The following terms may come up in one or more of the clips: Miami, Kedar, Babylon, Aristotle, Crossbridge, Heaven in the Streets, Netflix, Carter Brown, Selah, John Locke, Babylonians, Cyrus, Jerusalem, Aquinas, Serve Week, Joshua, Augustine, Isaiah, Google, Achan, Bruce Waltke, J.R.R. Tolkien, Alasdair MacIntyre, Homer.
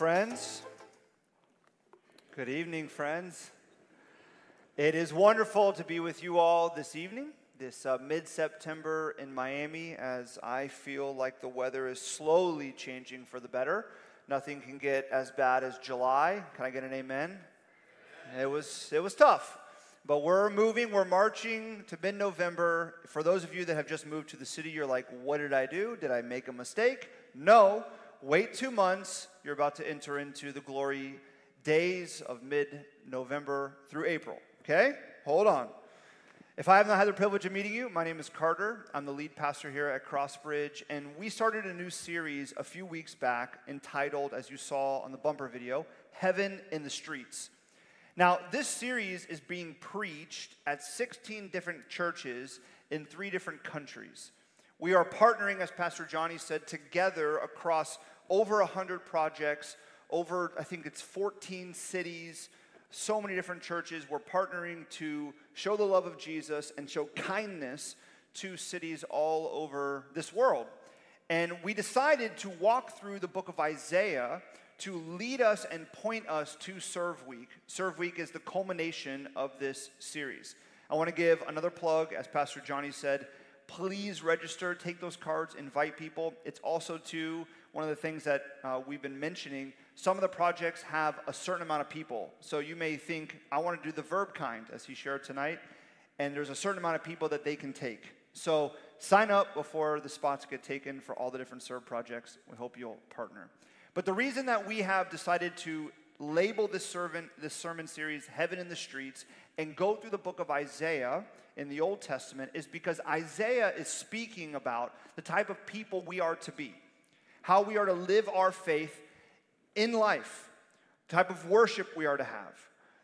friends. Good evening, friends. It is wonderful to be with you all this evening, this mid-September in Miami, as I feel like the weather is slowly changing for the better. Nothing can get as bad as July. Can I get an amen? Amen. It was tough. But we're marching to mid-November. For those of you that have just moved to the city, you're like, what did I do? Did I make a mistake? No. Wait 2 months. You're about to enter into the glory days of mid-November through April. Okay? Hold on. If I have not had the privilege of meeting you, my name is Carter. I'm the lead pastor here at Crossbridge, and we started a new series a few weeks back entitled, as you saw on the bumper video, Heaven in the Streets. Now, this series is being preached at 16 different churches in 3 different countries. We are partnering, as Pastor Johnny said, together across over 100 projects, over, I think it's 14 cities, so many different churches. We're partnering to show the love of Jesus and show kindness to cities all over this world. And we decided to walk through the book of Isaiah to lead us and point us to Serve Week. Serve Week is the culmination of this series. I want to give another plug, as Pastor Johnny said. Please register, take those cards, invite people. It's also, too, one of the things that we've been mentioning, some of the projects have a certain amount of people. So you may think, I want to do the verb kind, as he shared tonight, and there's a certain amount of people that they can take. So sign up before the spots get taken for all the different serve projects. We hope you'll partner. But the reason that we have decided to label this sermon series, Heaven in the Streets, and go through the book of Isaiah in the Old Testament is because Isaiah is speaking about the type of people we are to be, how we are to live our faith in life, the type of worship we are to have,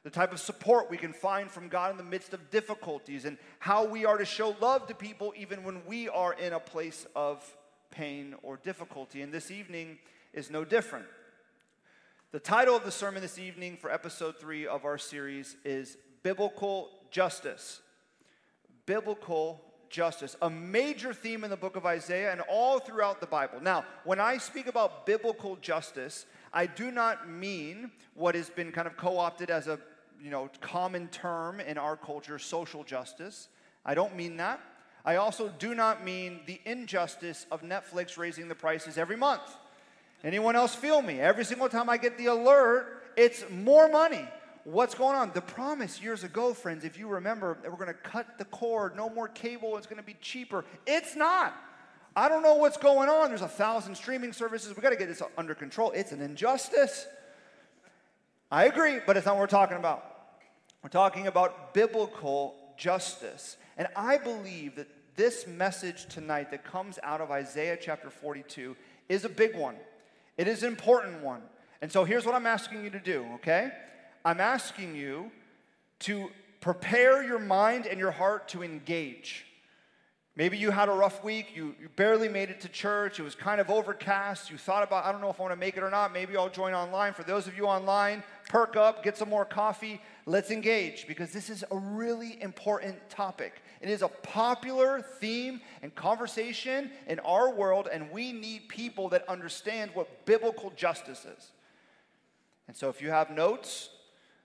the type of support we can find from God in the midst of difficulties, and how we are to show love to people even when we are in a place of pain or difficulty. And this evening is no different. The title of the sermon this evening for episode 3 of our series is Biblical Justice. Biblical justice, a major theme in the book of Isaiah and all throughout the Bible. Now, when I speak about biblical justice, I do not mean what has been kind of co-opted as a, common term in our culture, social justice. I don't mean that. I also do not mean the injustice of Netflix raising the prices every month. Anyone else feel me? Every single time I get the alert, it's more money. What's going on? The promise years ago, friends, if you remember, that we're going to cut the cord, no more cable, it's going to be cheaper. It's not. I don't know what's going on. There's 1,000 streaming services. We've got to get this under control. It's an injustice. I agree, but it's not what we're talking about. We're talking about biblical justice. And I believe that this message tonight that comes out of Isaiah chapter 42 is a big one. It is an important one. And so here's what I'm asking you to do, okay? I'm asking you to prepare your mind and your heart to engage. Maybe you had a rough week. You barely made it to church. It was kind of overcast. You thought about, I don't know if I want to make it or not. Maybe I'll join online. For those of you online, perk up, get some more coffee. Let's engage because this is a really important topic. It is a popular theme and conversation in our world, and we need people that understand what biblical justice is. And so if you have notes,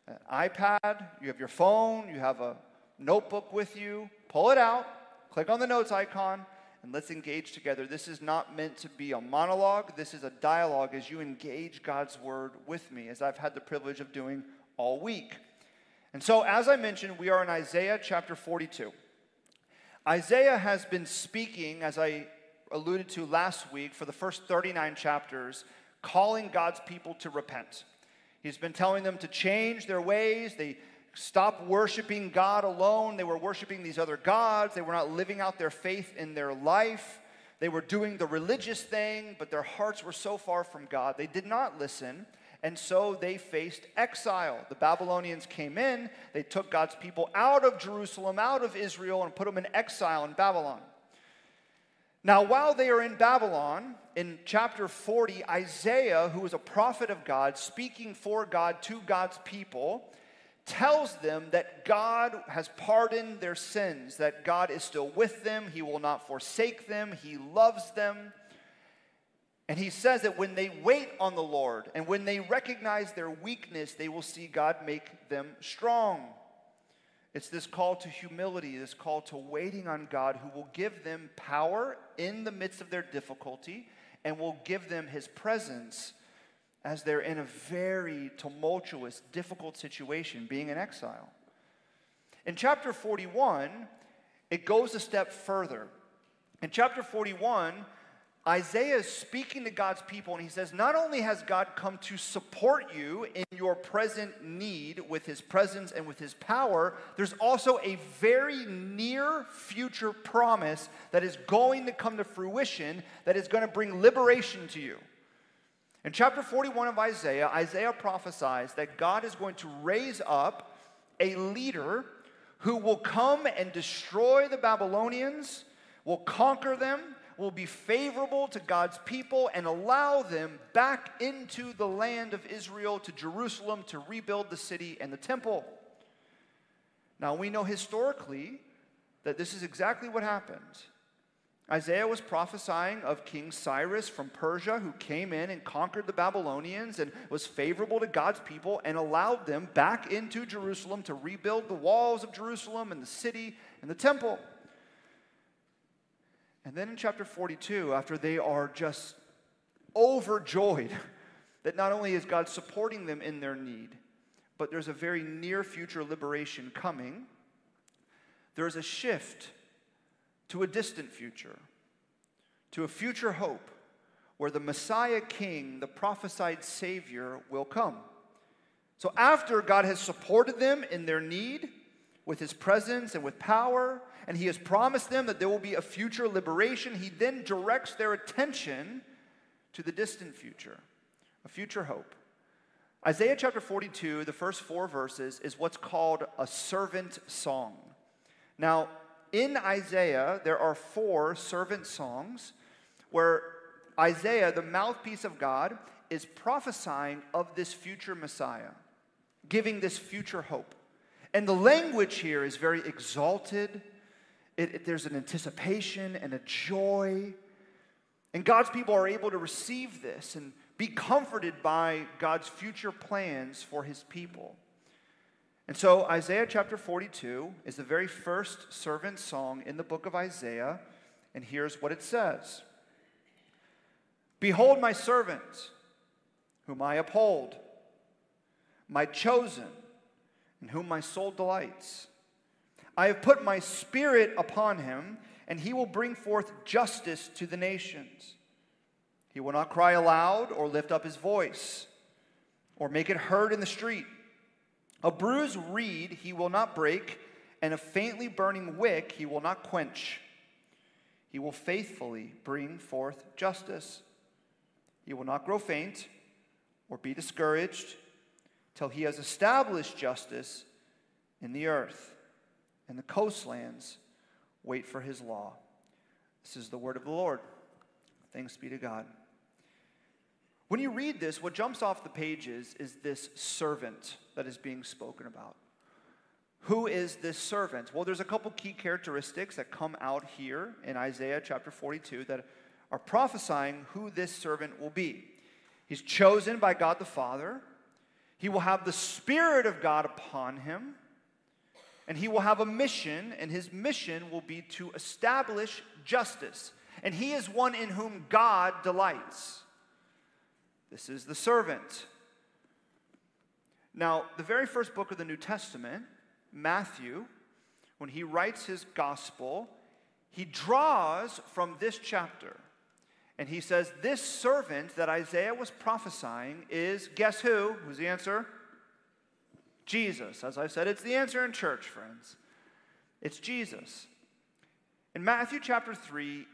an iPad, you have your phone, you have a notebook with you, pull it out, click on the notes icon, and let's engage together. This is not meant to be a monologue. This is a dialogue as you engage God's word with me, as I've had the privilege of doing all week. And so, as I mentioned, we are in Isaiah chapter 42. Isaiah has been speaking, as I alluded to last week, for the first 39 chapters, calling God's people to repent. He's been telling them to change their ways. They stopped worshiping God alone. They were worshiping these other gods. They were not living out their faith in their life. They were doing the religious thing, but their hearts were so far from God. They did not listen, and so they faced exile. The Babylonians came in. They took God's people out of Jerusalem, out of Israel, and put them in exile in Babylon. Now, while they are in Babylon, in chapter 40, Isaiah, who is a prophet of God, speaking for God to God's people, tells them that God has pardoned their sins, that God is still with them, He will not forsake them, He loves them. And he says that when they wait on the Lord and when they recognize their weakness, they will see God make them strong. It's this call to humility, this call to waiting on God, who will give them power in the midst of their difficulty and will give them his presence as they're in a very tumultuous, difficult situation, being in exile. In chapter 41, it goes a step further. In chapter 41, Isaiah is speaking to God's people, and he says, not only has God come to support you in your present need with his presence and with his power, there's also a very near future promise that is going to come to fruition that is going to bring liberation to you. In chapter 41 of Isaiah, Isaiah prophesies that God is going to raise up a leader who will come and destroy the Babylonians, will conquer them, will be favorable to God's people, and allow them back into the land of Israel, to Jerusalem, to rebuild the city and the temple. Now, we know historically that this is exactly what happened. Isaiah was prophesying of King Cyrus from Persia, who came in and conquered the Babylonians and was favorable to God's people and allowed them back into Jerusalem to rebuild the walls of Jerusalem and the city and the temple. And then in chapter 42, after they are just overjoyed that not only is God supporting them in their need, but there's a very near future liberation coming, there's a shift to a distant future, to a future hope where the Messiah King, the prophesied Savior, will come. So after God has supported them in their need with his presence and with power, and he has promised them that there will be a future liberation, he then directs their attention to the distant future, a future hope. Isaiah chapter 42, the first 4 verses, is what's called a servant song. Now, in Isaiah, there are 4 servant songs where Isaiah, the mouthpiece of God, is prophesying of this future Messiah, giving this future hope. And the language here is very exalted. There's an anticipation and a joy. And God's people are able to receive this and be comforted by God's future plans for his people. And so Isaiah chapter 42 is the very first servant song in the book of Isaiah. And here's what it says. Behold my servant, whom I uphold, my chosen, in whom my soul delights. I have put my spirit upon him, and he will bring forth justice to the nations. He will not cry aloud or lift up his voice or make it heard in the street. A bruised reed he will not break, and a faintly burning wick he will not quench. He will faithfully bring forth justice. He will not grow faint or be discouraged till he has established justice in the earth. And the coastlands wait for his law. This is the word of the Lord. Thanks be to God. When you read this, what jumps off the pages is this servant that is being spoken about. Who is this servant? Well, there's a couple key characteristics that come out here in Isaiah chapter 42 that are prophesying who this servant will be. He's chosen by God the Father. He will have the Spirit of God upon him. And he will have a mission, and his mission will be to establish justice. And he is one in whom God delights. This is the servant. Now, the very first book of the New Testament, Matthew, when he writes his gospel, he draws from this chapter. And he says, this servant that Isaiah was prophesying is, guess who? Who's the answer? Jesus. As I've said, it's the answer in church, friends. It's Jesus. In Matthew chapter 3,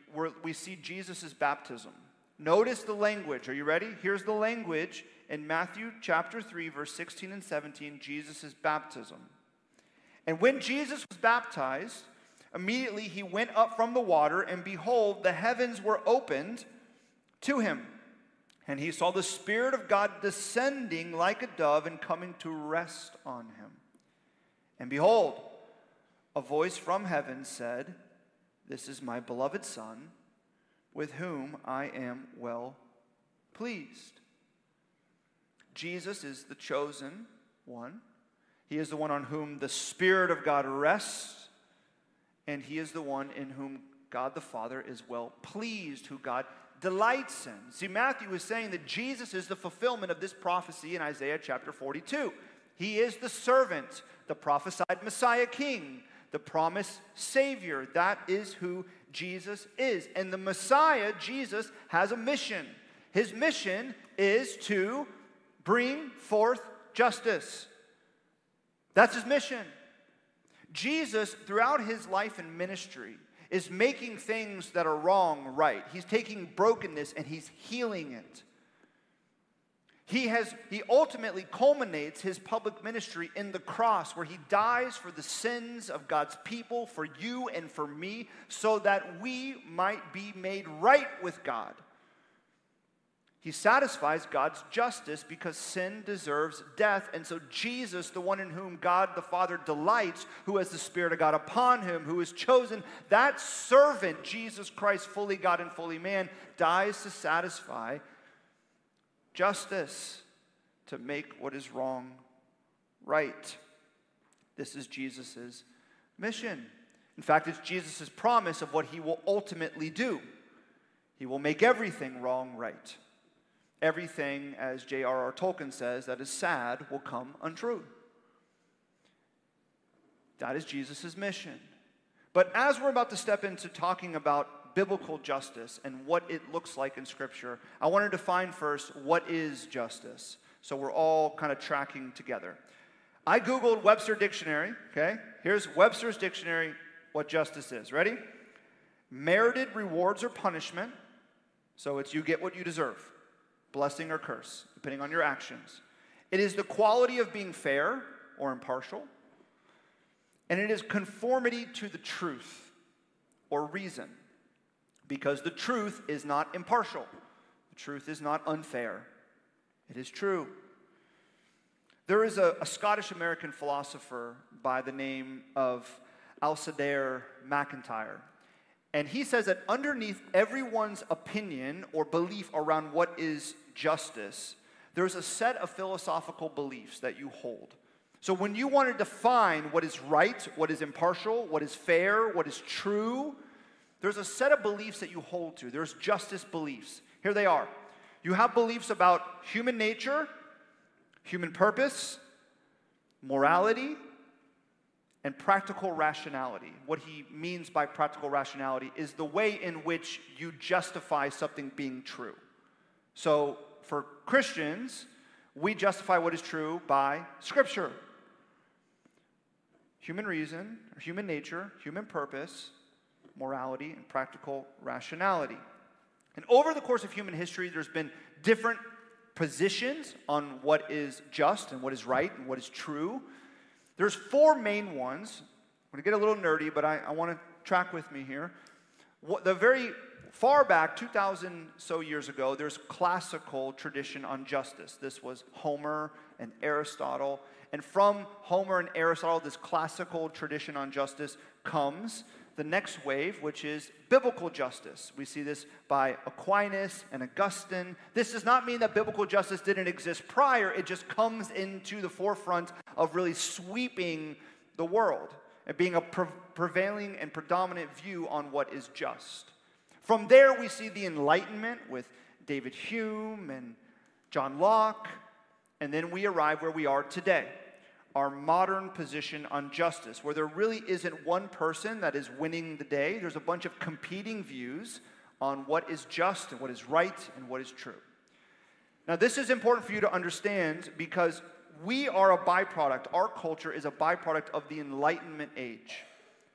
we see Jesus' baptism. Notice the language. Are you ready? Here's the language in Matthew chapter 3, verse 16 and 17, Jesus' baptism. And when Jesus was baptized, immediately he went up from the water, and behold, the heavens were opened to him. And he saw the Spirit of God descending like a dove and coming to rest on him. And behold, a voice from heaven said, "This is my beloved Son, with whom I am well pleased. Jesus is the chosen one. He is the one on whom the Spirit of God rests, and he is the one in whom God the Father is well pleased, who God delights in. See, Matthew is saying that Jesus is the fulfillment of this prophecy in Isaiah chapter 42. He is the servant, the prophesied Messiah King, the promised Savior. That is who Jesus is. And the Messiah, Jesus, has a mission. His mission is to bring forth justice. That's his mission. Jesus, throughout his life and ministry, is making things that are wrong right. He's taking brokenness and he's healing it. He ultimately culminates his public ministry in the cross, where he dies for the sins of God's people, for you and for me, so that we might be made right with God. He satisfies God's justice because sin deserves death. And so Jesus, the one in whom God the Father delights, who has the Spirit of God upon him, who is chosen, that servant, Jesus Christ, fully God and fully man, dies to satisfy justice, to make what is wrong right. This is Jesus' mission. In fact, it's Jesus' promise of what he will ultimately do. He will make everything wrong right. Everything, as J.R.R. Tolkien says, that is sad will come untrue. That is Jesus' mission. But as we're about to step into talking about biblical justice and what it looks like in Scripture, I want to define first, what is justice? So we're all kind of tracking together. I Googled Webster Dictionary, okay? Here's Webster's Dictionary, what justice is. Ready? Merited rewards or punishment. So it's you get what you deserve. Blessing or curse, depending on your actions. It is the quality of being fair or impartial. And it is conformity to the truth or reason. Because the truth is not impartial. The truth is not unfair. It is true. There is a Scottish-American philosopher by the name of Alasdair MacIntyre. And he says that underneath everyone's opinion or belief around what is justice, there's a set of philosophical beliefs that you hold. So when you want to define what is right, what is impartial, what is fair, what is true, there's a set of beliefs that you hold to. There's justice beliefs. Here they are. You have beliefs about human nature, human purpose, morality, and practical rationality. What he means by practical rationality is the way in which you justify something being true. So for Christians, we justify what is true by Scripture. Human reason, or human nature, human purpose, morality, and practical rationality. And over the course of human history, there's been different positions on what is just and what is right and what is true. There's four main ones. I'm going to get a little nerdy, but I want to track with me here. The very far back, 2,000 so years ago, there's classical tradition on justice. This was Homer and Aristotle. And from Homer and Aristotle, this classical tradition on justice comes the next wave, which is biblical justice. We see this by Aquinas and Augustine. This does not mean that biblical justice didn't exist prior. It just comes into the forefront of really sweeping the world and being a prevailing and predominant view on what is just. From there, we see the Enlightenment with David Hume and John Locke, and then we arrive where we are today. Our modern position on justice, where there really isn't one person that is winning the day. There's a bunch of competing views on what is just and what is right and what is true. Now, this is important for you to understand because we are a byproduct. Our culture is a byproduct of the Enlightenment age,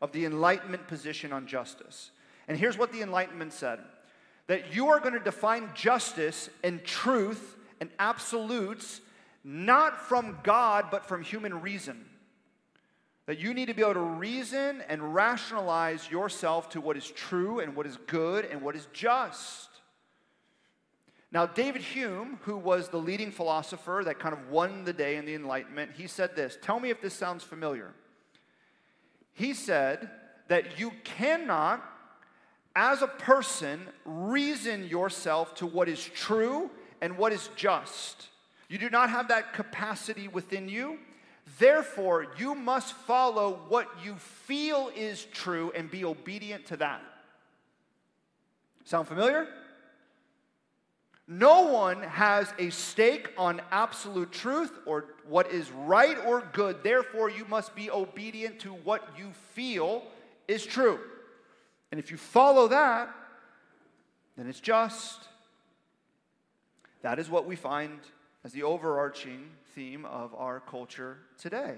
of the Enlightenment position on justice. And here's what the Enlightenment said, that you are going to define justice and truth and absolutes not from God, but from human reason. That you need to be able to reason and rationalize yourself to what is true and what is good and what is just. Now, David Hume, who was the leading philosopher that kind of won the day in the Enlightenment, he said this. Tell me if this sounds familiar. He said that you cannot, as a person, reason yourself to what is true and what is just. You do not have that capacity within you. Therefore, you must follow what you feel is true and be obedient to that. Sound familiar? No one has a stake on absolute truth or what is right or good. Therefore, you must be obedient to what you feel is true. And if you follow that, then it's just. That is what we find as the overarching theme of our culture today.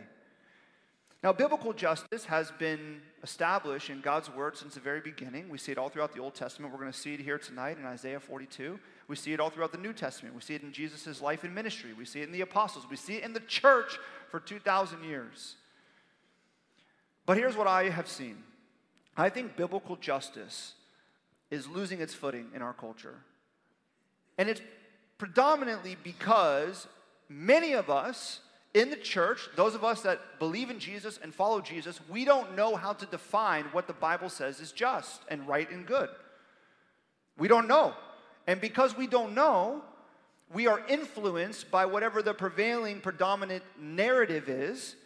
Now, biblical justice has been established in God's Word since the very beginning. We see it all throughout the Old Testament. We're going to see it here tonight in Isaiah 42. We see it all throughout the New Testament. We see it in Jesus' life and ministry. We see it in the apostles. We see it in the church for 2,000 years. But here's what I have seen. I think biblical justice is losing its footing in our culture. And it's predominantly because many of us in the church, those of us that believe in Jesus and follow Jesus, we don't know how to define what the Bible says is just and right and good. We don't know. And because we don't know, we are influenced by whatever the prevailing predominant narrative is.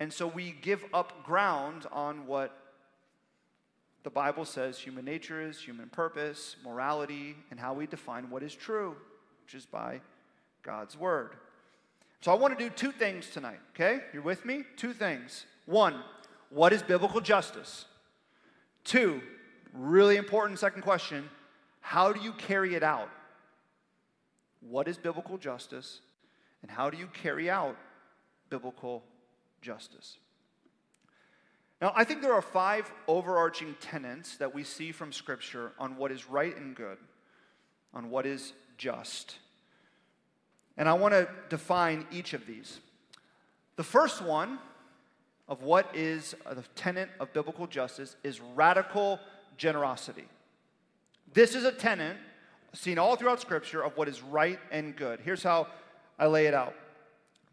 And so we give up ground on what the Bible says human nature is, human purpose, morality, and how we define what is true, which is by God's Word. So I want to do two things tonight, okay? You're with me? Two things. One, what is biblical justice? Two, really important second question, how do you carry it out? What is biblical justice, and how do you carry out biblical justice? Now, I think there are five overarching tenets that we see from Scripture on what is right and good, on what is just. And I want to define each of these. The first one of what is the tenet of biblical justice is radical generosity. This is a tenet seen all throughout Scripture of what is right and good. Here's how I lay it out.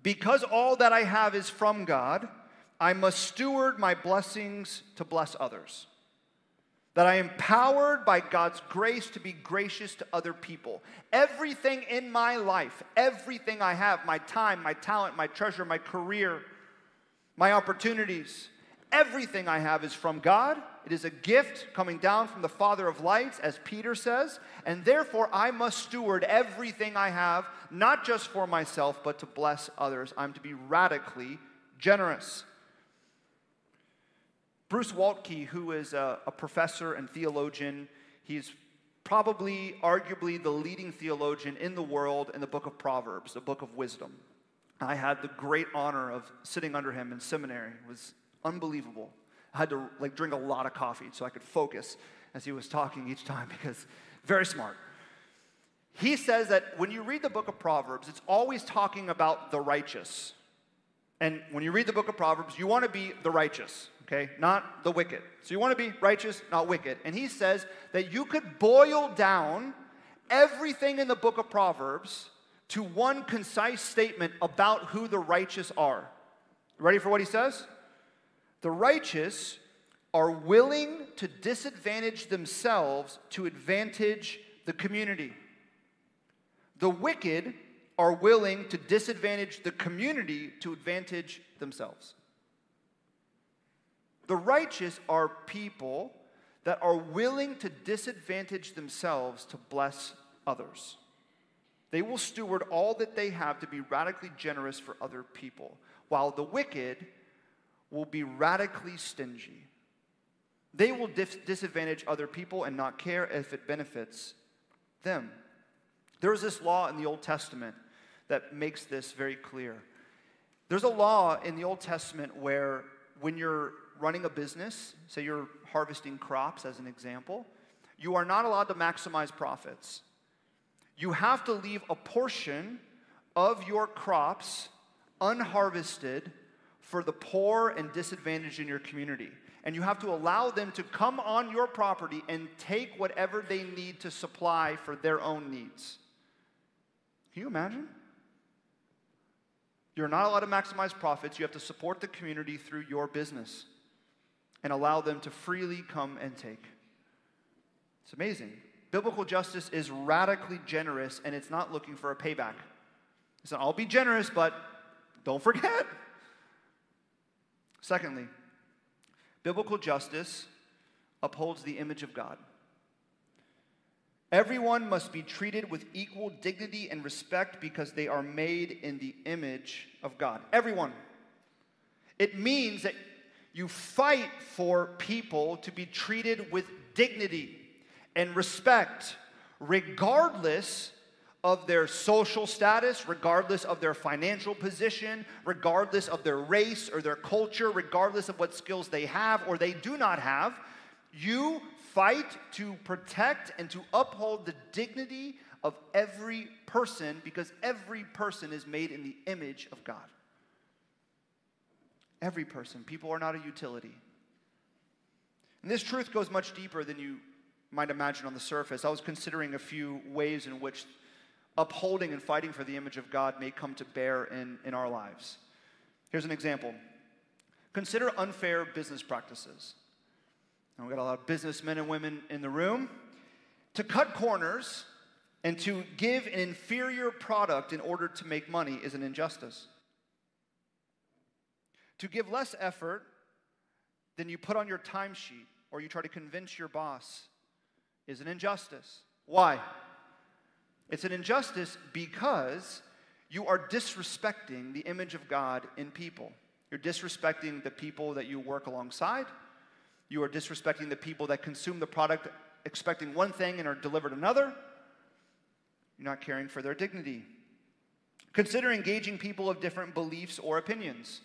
Because all that I have is from God, I must steward my blessings to bless others. That I am empowered by God's grace to be gracious to other people. Everything in my life, everything I have, my time, my talent, my treasure, my career, my opportunities, everything I have is from God. It is a gift coming down from the Father of lights, as Peter says, and therefore I must steward everything I have, not just for myself, but to bless others. I'm to be radically generous. Bruce Waltke, who is a professor and theologian, he's probably, arguably, the leading theologian in the world in the book of Proverbs, the book of wisdom. I had the great honor of sitting under him in seminary. It was unbelievable. I had to drink a lot of coffee so I could focus as he was talking each time because very smart. He says that when you read the book of Proverbs, it's always talking about the righteous. And when you read the book of Proverbs, you want to be the righteous. Okay, not the wicked. So you want to be righteous, not wicked. And he says that you could boil down everything in the book of Proverbs to one concise statement about who the righteous are. Ready for what he says? The righteous are willing to disadvantage themselves to advantage the community. The wicked are willing to disadvantage the community to advantage themselves. The righteous are people that are willing to disadvantage themselves to bless others. They will steward all that they have to be radically generous for other people, while the wicked will be radically stingy. They will disadvantage other people and not care if it benefits them. There is this law in the Old Testament that makes this very clear. There's a law in the Old Testament where when you're running a business, say you're harvesting crops as an example, you are not allowed to maximize profits. You have to leave a portion of your crops unharvested for the poor and disadvantaged in your community. And you have to allow them to come on your property and take whatever they need to supply for their own needs. Can you imagine? You're not allowed to maximize profits. You have to support the community through your business and allow them to freely come and take. It's amazing. Biblical justice is radically generous, and it's not looking for a payback. It's not, I'll be generous, but don't forget. Secondly, biblical justice upholds the image of God. Everyone must be treated with equal dignity and respect because they are made in the image of God. Everyone. It means that you fight for people to be treated with dignity and respect, regardless of their social status, regardless of their financial position, regardless of their race or their culture, regardless of what skills they have or they do not have. You fight to protect and to uphold the dignity of every person because every person is made in the image of God. Every person. People are not a utility. And this truth goes much deeper than you might imagine on the surface. I was considering a few ways in which upholding and fighting for the image of God may come to bear in our lives. Here's an example. Consider unfair business practices. Now, we've got a lot of businessmen and women in the room. To cut corners and to give an inferior product in order to make money is an injustice. To give less effort than you put on your timesheet or you try to convince your boss is an injustice. Why? It's an injustice because you are disrespecting the image of God in people. You're disrespecting the people that you work alongside. You are disrespecting the people that consume the product, expecting one thing and are delivered another. You're not caring for their dignity. Consider engaging people of different beliefs or opinions.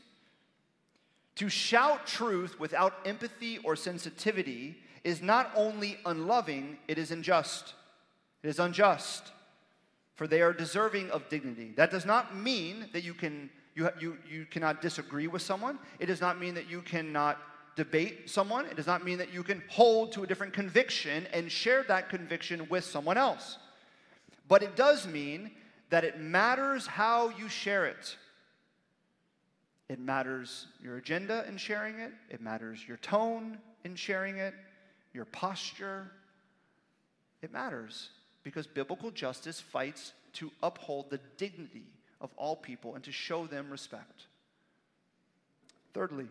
To shout truth without empathy or sensitivity is not only unloving, it is unjust. It is unjust, for they are deserving of dignity. That does not mean that you cannot disagree with someone. It does not mean that you cannot debate someone. It does not mean that you can hold to a different conviction and share that conviction with someone else. But it does mean that it matters how you share it. It matters your agenda in sharing it. It matters your tone in sharing it, your posture. It matters because biblical justice fights to uphold the dignity of all people and to show them respect. Thirdly,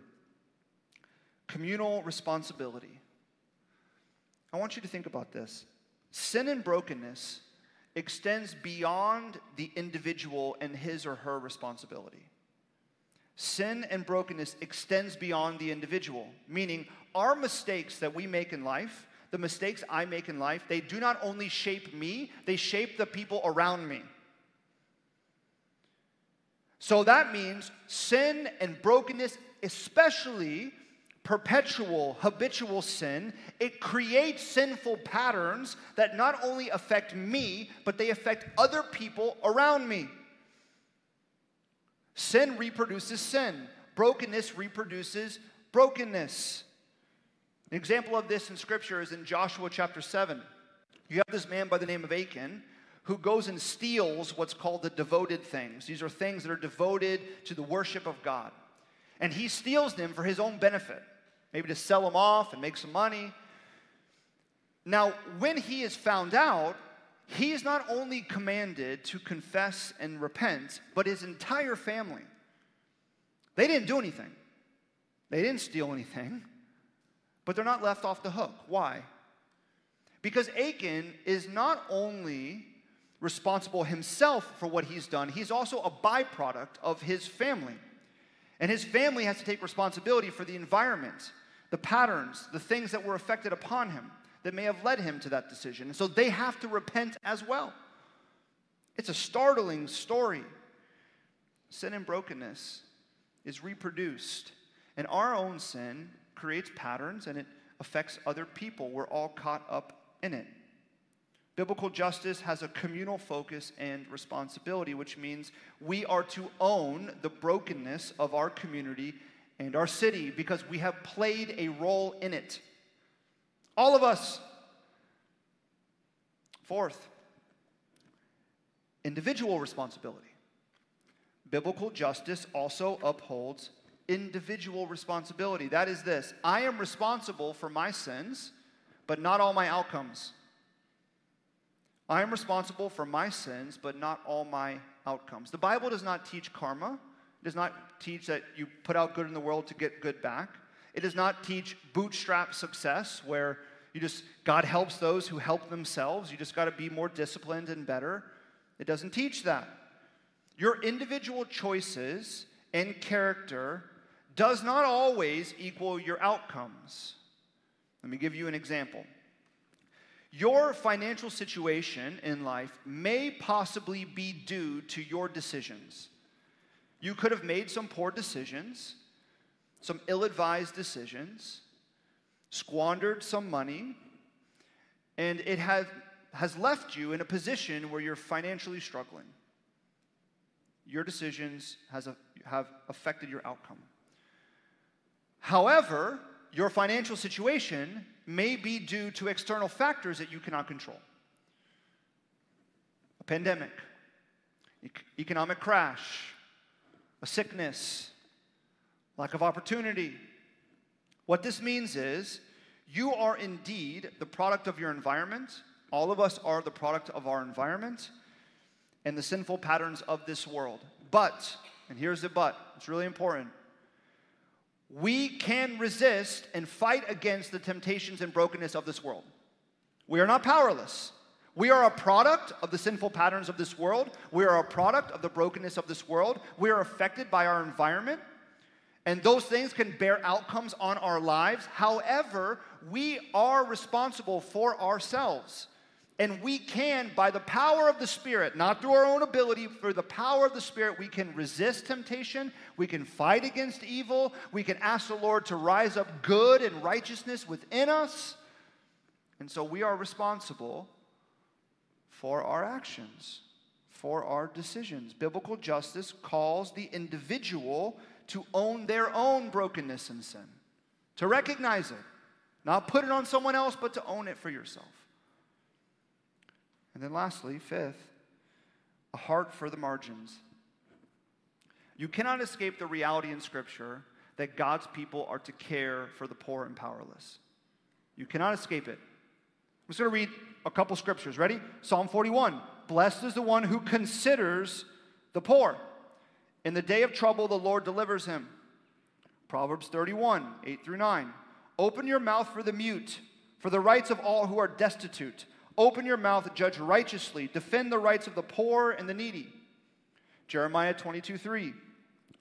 communal responsibility. I want you to think about this. Sin and brokenness extends beyond the individual and his or her responsibility. Sin and brokenness extends beyond the individual, meaning our mistakes that we make in life, the mistakes I make in life, they do not only shape me, they shape the people around me. So that means sin and brokenness, especially perpetual, habitual sin, it creates sinful patterns that not only affect me, but they affect other people around me. Sin reproduces sin. Brokenness reproduces brokenness. An example of this in Scripture is in Joshua chapter 7. You have this man by the name of Achan who goes and steals what's called the devoted things. These are things that are devoted to the worship of God. And he steals them for his own benefit, maybe to sell them off and make some money. Now, when he is found out, he is not only commanded to confess and repent, but his entire family. They didn't do anything. They didn't steal anything. But they're not left off the hook. Why? Because Achan is not only responsible himself for what he's done, he's also a byproduct of his family. And his family has to take responsibility for the environment, the patterns, the things that were affected upon him that may have led him to that decision. And so they have to repent as well. It's a startling story. Sin and brokenness is reproduced. And our own sin creates patterns and it affects other people. We're all caught up in it. Biblical justice has a communal focus and responsibility, which means we are to own the brokenness of our community and our city because we have played a role in it. All of us. Fourth, individual responsibility. Biblical justice also upholds individual responsibility. That is this: I am responsible for my sins, but not all my outcomes. I am responsible for my sins, but not all my outcomes. The Bible does not teach karma. It does not teach that you put out good in the world to get good back. It does not teach bootstrap success, where you just, God helps those who help themselves. You just got to be more disciplined and better. It doesn't teach that. Your individual choices and character does not always equal your outcomes. Let me give you an example. Your financial situation in life may possibly be due to your decisions. You could have made some poor decisions, some ill-advised decisions, squandered some money, and it has left you in a position where you're financially struggling. Your decisions have affected your outcome. However, your financial situation may be due to external factors that you cannot control. A pandemic, economic crash, a sickness, lack of opportunity. What this means is you are indeed the product of your environment. All of us are the product of our environment and the sinful patterns of this world. But, and here's the but, it's really important, we can resist and fight against the temptations and brokenness of this world. We are not powerless. We are a product of the sinful patterns of this world. We are a product of the brokenness of this world. We are affected by our environment, and those things can bear outcomes on our lives. However, we are responsible for ourselves. And we can, by the power of the Spirit, not through our own ability, through the power of the Spirit, we can resist temptation, we can fight against evil, we can ask the Lord to rise up good and righteousness within us. And so we are responsible for our actions, for our decisions. Biblical justice calls the individual to own their own brokenness and sin, to recognize it, not put it on someone else, but to own it for yourself. And then lastly, fifth, a heart for the margins. You cannot escape the reality in Scripture that God's people are to care for the poor and powerless. You cannot escape it. I'm just going to read a couple scriptures. Ready? Psalm 41. Blessed is the one who considers the poor. In the day of trouble, the Lord delivers him. Proverbs 31, 8 through 9. Open your mouth for the mute, for the rights of all who are destitute. Open your mouth, judge righteously, defend the rights of the poor and the needy. Jeremiah 22:3.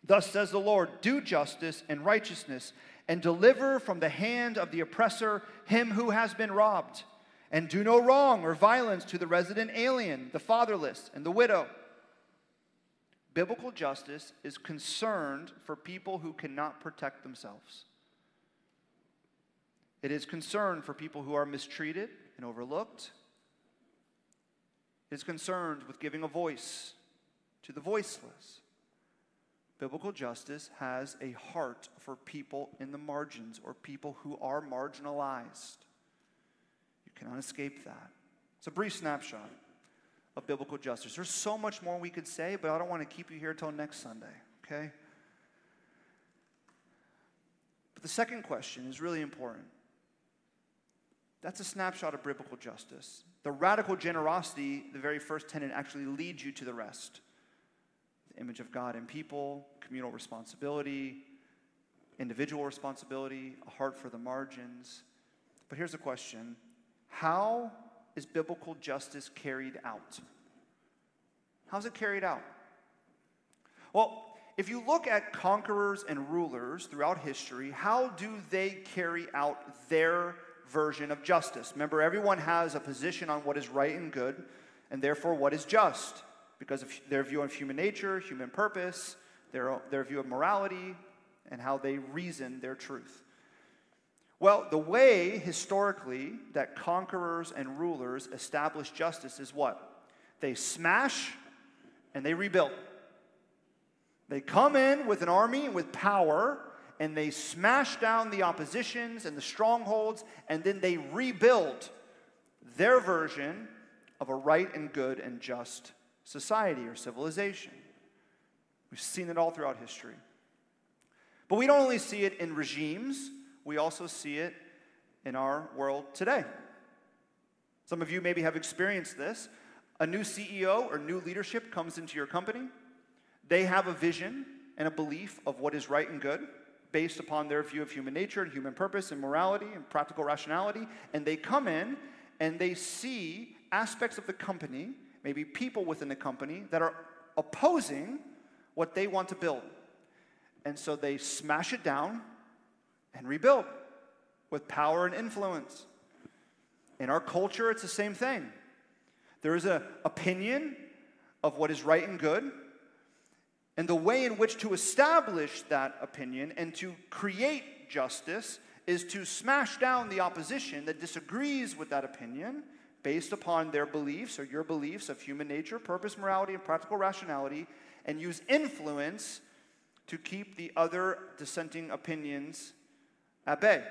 Thus says the Lord, do justice and righteousness, and deliver from the hand of the oppressor him who has been robbed. And do no wrong or violence to the resident alien, the fatherless, and the widow. Biblical justice is concerned for people who cannot protect themselves. It is concerned for people who are mistreated and overlooked. It is concerned with giving a voice to the voiceless. Biblical justice has a heart for people in the margins, or people who are marginalized. You cannot escape that. It's a brief snapshot of biblical justice. There's so much more we could say, but I don't want to keep you here until next Sunday, okay? But the second question is really important. That's a snapshot of biblical justice. The radical generosity, the very first tenet, actually leads you to the rest. The image of God in people, communal responsibility, individual responsibility, a heart for the margins. But here's the question. How is biblical justice carried out? How's it carried out? Well, if you look at conquerors and rulers throughout history, how do they carry out their version of justice? Remember, everyone has a position on what is right and good, and therefore what is just, because of their view of human nature, human purpose, their view of morality, and how they reason their truth. Well, the way, historically, that conquerors and rulers establish justice is what? They smash and they rebuild. They come in with an army, with power, and they smash down the oppositions and the strongholds, and then they rebuild their version of a right and good and just society or civilization. We've seen it all throughout history. But we don't only see it in regimes, we also see it in our world today. Some of you maybe have experienced this. A new CEO or new leadership comes into your company. They have a vision and a belief of what is right and good based upon their view of human nature and human purpose and morality and practical rationality. And they come in and they see aspects of the company, maybe people within the company, that are opposing what they want to build. And so they smash it down and rebuild with power and influence. In our culture, it's the same thing. There is an opinion of what is right and good, and the way in which to establish that opinion and to create justice is to smash down the opposition that disagrees with that opinion based upon their beliefs or your beliefs of human nature, purpose, morality, and practical rationality, and use influence to keep the other dissenting opinions at bay.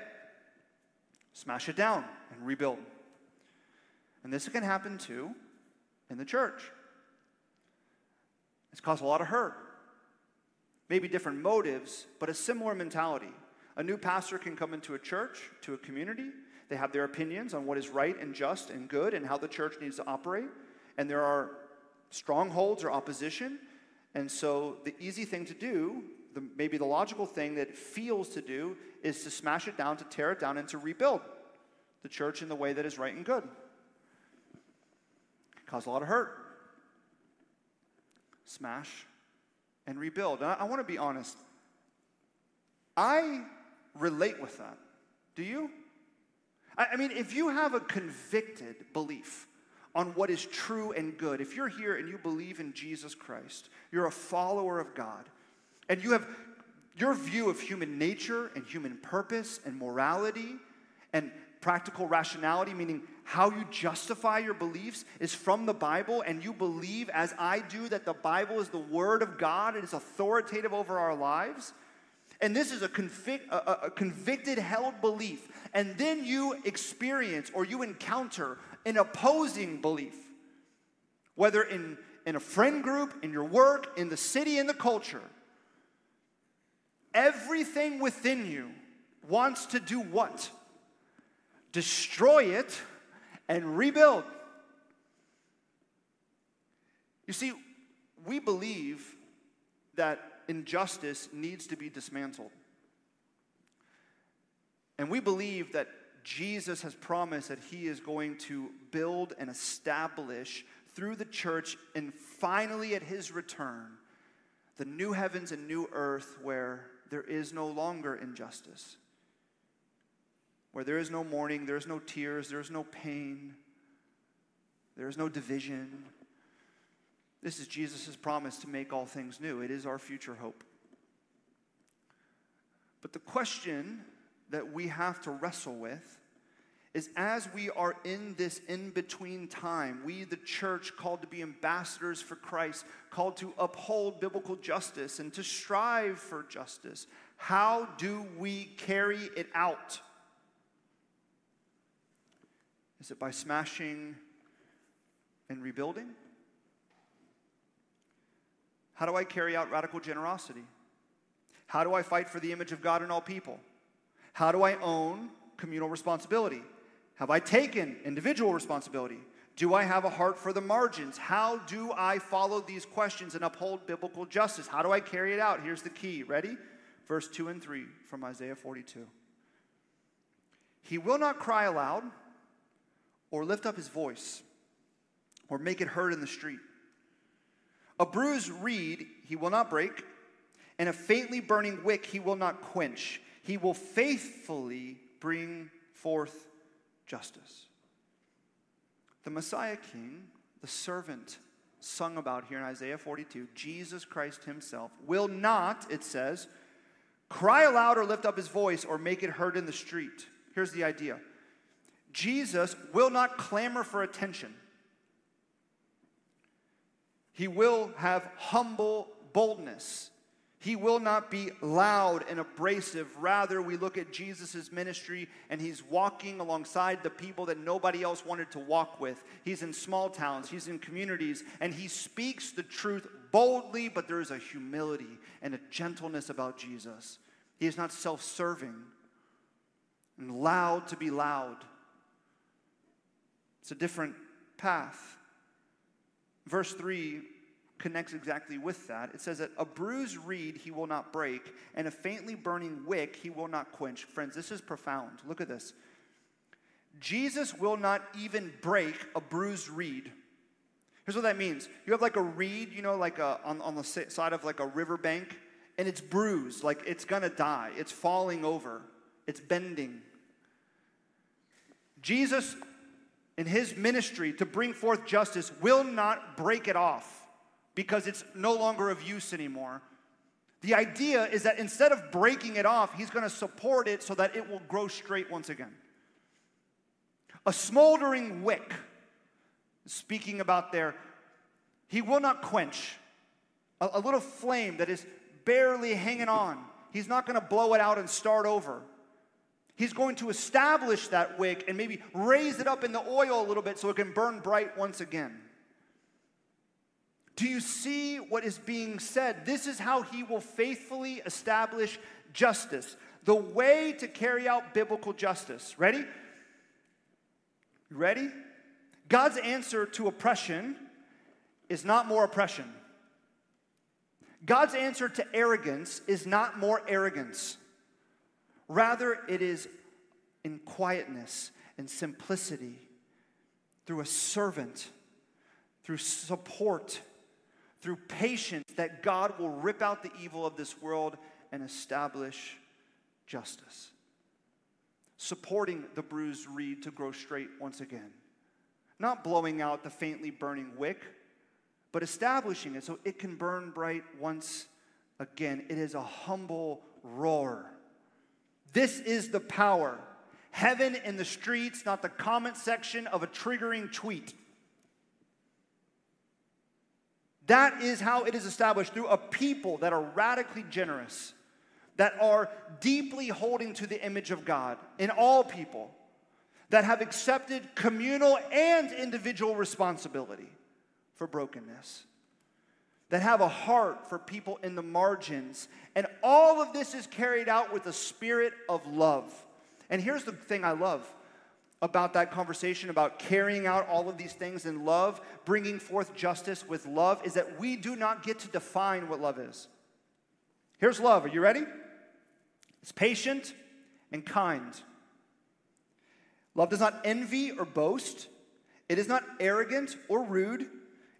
Smash it down and rebuild. And this can happen too in the church. It's caused a lot of hurt. Maybe different motives, but a similar mentality. A new pastor can come into a church, to a community. They have their opinions on what is right and just and good and how the church needs to operate. And there are strongholds or opposition. And so the easy thing to do, maybe the logical thing that feels to do, is to smash it down, to tear it down, and to rebuild the church in the way that is right and good. It can cause a lot of hurt. Smash and rebuild. And I want to be honest. I relate with that. Do you? I mean, if you have a convicted belief on what is true and good, if you're here and you believe in Jesus Christ, you're a follower of God, and you have your view of human nature and human purpose and morality and practical rationality, meaning how you justify your beliefs, is from the Bible, and you believe, as I do, that the Bible is the Word of God and is authoritative over our lives, and this is a convicted, held belief, and then you experience or you encounter an opposing belief, whether in a friend group, in your work, in the city, in the culture. Everything within you wants to do what? Destroy it and rebuild. You see, we believe that injustice needs to be dismantled. And we believe that Jesus has promised that he is going to build and establish through the church, and finally at his return, the new heavens and new earth where there is no longer injustice, where there is no mourning, there is no tears, there is no pain, there is no division. This is Jesus' promise to make all things new. It is our future hope. But the question that we have to wrestle with is, as we are in this in-between time, we, the church, called to be ambassadors for Christ, called to uphold biblical justice and to strive for justice, how do we carry it out? Is it by smashing and rebuilding? How do I carry out radical generosity? How do I fight for the image of God in all people? How do I own communal responsibility? Have I taken individual responsibility? Do I have a heart for the margins? How do I follow these questions and uphold biblical justice? How do I carry it out? Here's the key. Ready? Verse 2 and 3 from Isaiah 42. He will not cry aloud or lift up his voice or make it heard in the street. A bruised reed he will not break, and a faintly burning wick he will not quench. He will faithfully bring forth justice. The Messiah King, the servant sung about here in Isaiah 42, Jesus Christ himself, will not, it says, cry aloud or lift up his voice or make it heard in the street. Here's the idea. Jesus will not clamor for attention. He will have humble boldness. He will not be loud and abrasive. Rather, we look at Jesus' ministry, and he's walking alongside the people that nobody else wanted to walk with. He's in small towns. He's in communities. And he speaks the truth boldly, but there is a humility and a gentleness about Jesus. He is not self-serving and loud to be loud. It's a different path. Verse 3 connects exactly with that. It says that a bruised reed he will not break, and a faintly burning wick he will not quench. Friends, this is profound. Look at this. Jesus will not even break a bruised reed. Here's what that means. You have like a reed, you know, like on the side of like a riverbank, and it's bruised, like it's going to die. It's falling over. It's bending. Jesus, in his ministry to bring forth justice, will not break it off because it's no longer of use anymore. The idea is that instead of breaking it off, he's going to support it so that it will grow straight once again. A smoldering wick, speaking about there, he will not quench. A little flame that is barely hanging on. He's not going to blow it out and start over. He's going to establish that wick and maybe raise it up in the oil a little bit so it can burn bright once again. Do you see what is being said? This is how he will faithfully establish justice. The way to carry out biblical justice. Ready? You ready? God's answer to oppression is not more oppression. God's answer to arrogance is not more arrogance. Rather, it is in quietness and simplicity, through a servant, through support, through patience, that God will rip out the evil of this world and establish justice. Supporting the bruised reed to grow straight once again. Not blowing out the faintly burning wick, but establishing it so it can burn bright once again. It is a humble roar. This is the power. Heaven in the streets, not the comment section of a triggering tweet. That is how it is established, through a people that are radically generous, that are deeply holding to the image of God in all people, that have accepted communal and individual responsibility for brokenness, that have a heart for people in the margins. And all of this is carried out with a spirit of love. And here's the thing I love about that conversation, about carrying out all of these things in love, bringing forth justice with love, is that we do not get to define what love is. Here's love. Are you ready? It's patient and kind. Love does not envy or boast. It is not arrogant or rude.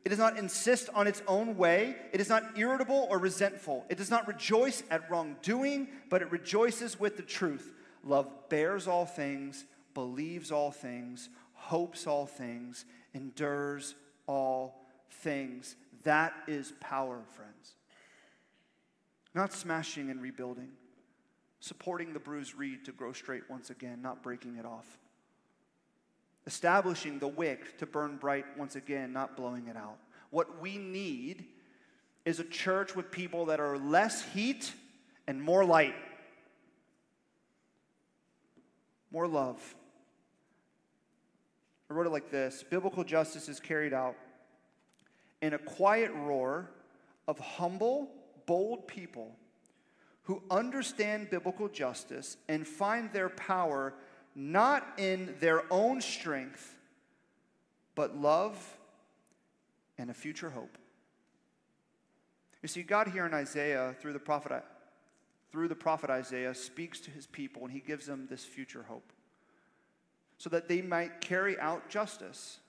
It does not insist on its own way. It is not irritable or resentful. It does not rejoice at wrongdoing, but it rejoices with the truth. Love bears all things, believes all things, hopes all things, endures all things. That is power, friends. Not smashing and rebuilding. Supporting the bruised reed to grow straight once again, not breaking it off. Establishing the wick to burn bright once again, not blowing it out. What we need is a church with people that are less heat and more light. More love. I wrote it like this. Biblical justice is carried out in a quiet roar of humble, bold people who understand biblical justice and find their power not in their own strength, but love and a future hope. You see, God here in Isaiah, through the prophet Isaiah, speaks to his people, and he gives them this future hope so that they might carry out justice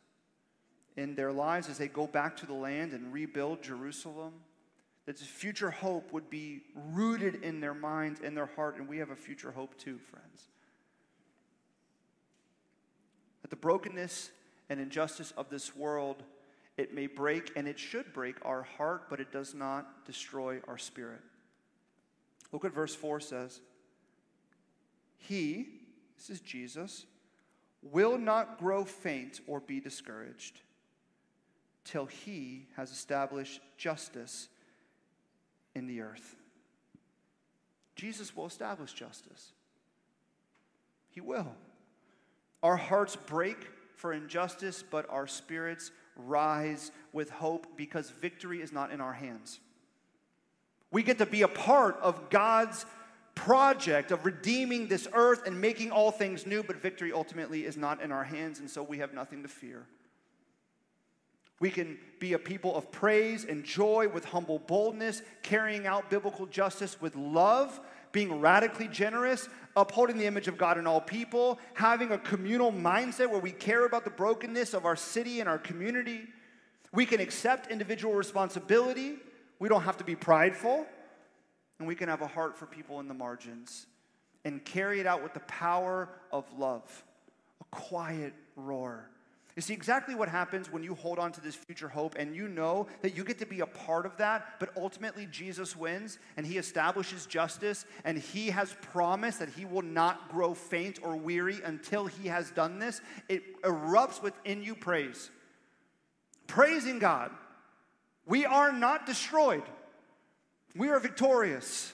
in their lives as they go back to the land and rebuild Jerusalem. That this future hope would be rooted in their minds and their heart, and we have a future hope too, friends. The brokenness and injustice of this world, it may break, and it should break our heart, but it does not destroy our spirit. Look what verse 4 says. He, this is Jesus, will not grow faint or be discouraged till he has established justice in the earth. Jesus will establish justice. He will. Our hearts break for injustice, but our spirits rise with hope because victory is not in our hands. We get to be a part of God's project of redeeming this earth and making all things new, but victory ultimately is not in our hands, and so we have nothing to fear. We can be a people of praise and joy with humble boldness, carrying out biblical justice with love, being radically generous, upholding the image of God in all people, having a communal mindset where we care about the brokenness of our city and our community. We can accept individual responsibility. We don't have to be prideful. And we can have a heart for people in the margins and carry it out with the power of love, a quiet roar. You see exactly what happens when you hold on to this future hope and you know that you get to be a part of that, but ultimately Jesus wins and he establishes justice and he has promised that he will not grow faint or weary until he has done this. It erupts within you praise. Praising God. We are not destroyed. We are victorious.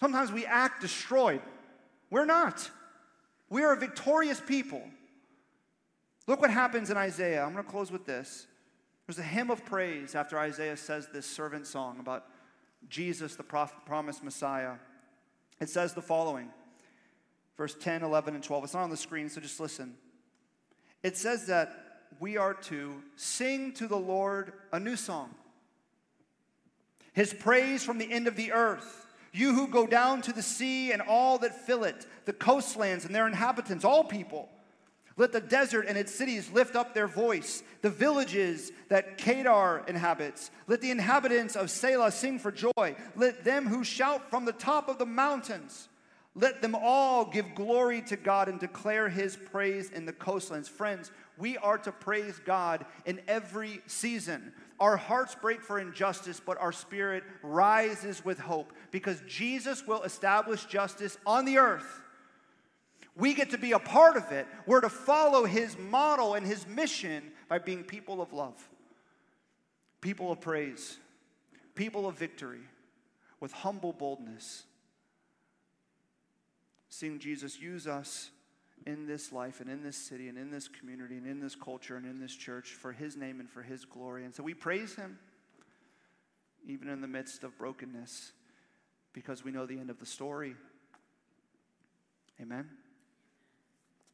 Sometimes we act destroyed. We're not. We are a victorious people. Look what happens in Isaiah. I'm going to close with this. There's a hymn of praise after Isaiah says this servant song about Jesus, the promised Messiah. It says the following. Verse 10, 11, and 12. It's not on the screen, so just listen. It says that we are to sing to the Lord a new song. His praise from the end of the earth. You who go down to the sea and all that fill it. The coastlands and their inhabitants, all people. Let the desert and its cities lift up their voice. The villages that Kedar inhabits. Let the inhabitants of Selah sing for joy. Let them who shout from the top of the mountains. Let them all give glory to God and declare his praise in the coastlands. Friends, we are to praise God in every season. Our hearts break for injustice, but our spirit rises with hope because Jesus will establish justice on the earth. We get to be a part of it. We're to follow his model and his mission by being people of love, people of praise, people of victory, with humble boldness. Seeing Jesus use us in this life and in this city and in this community and in this culture and in this church for his name and for his glory. And so we praise him even in the midst of brokenness because we know the end of the story. Amen.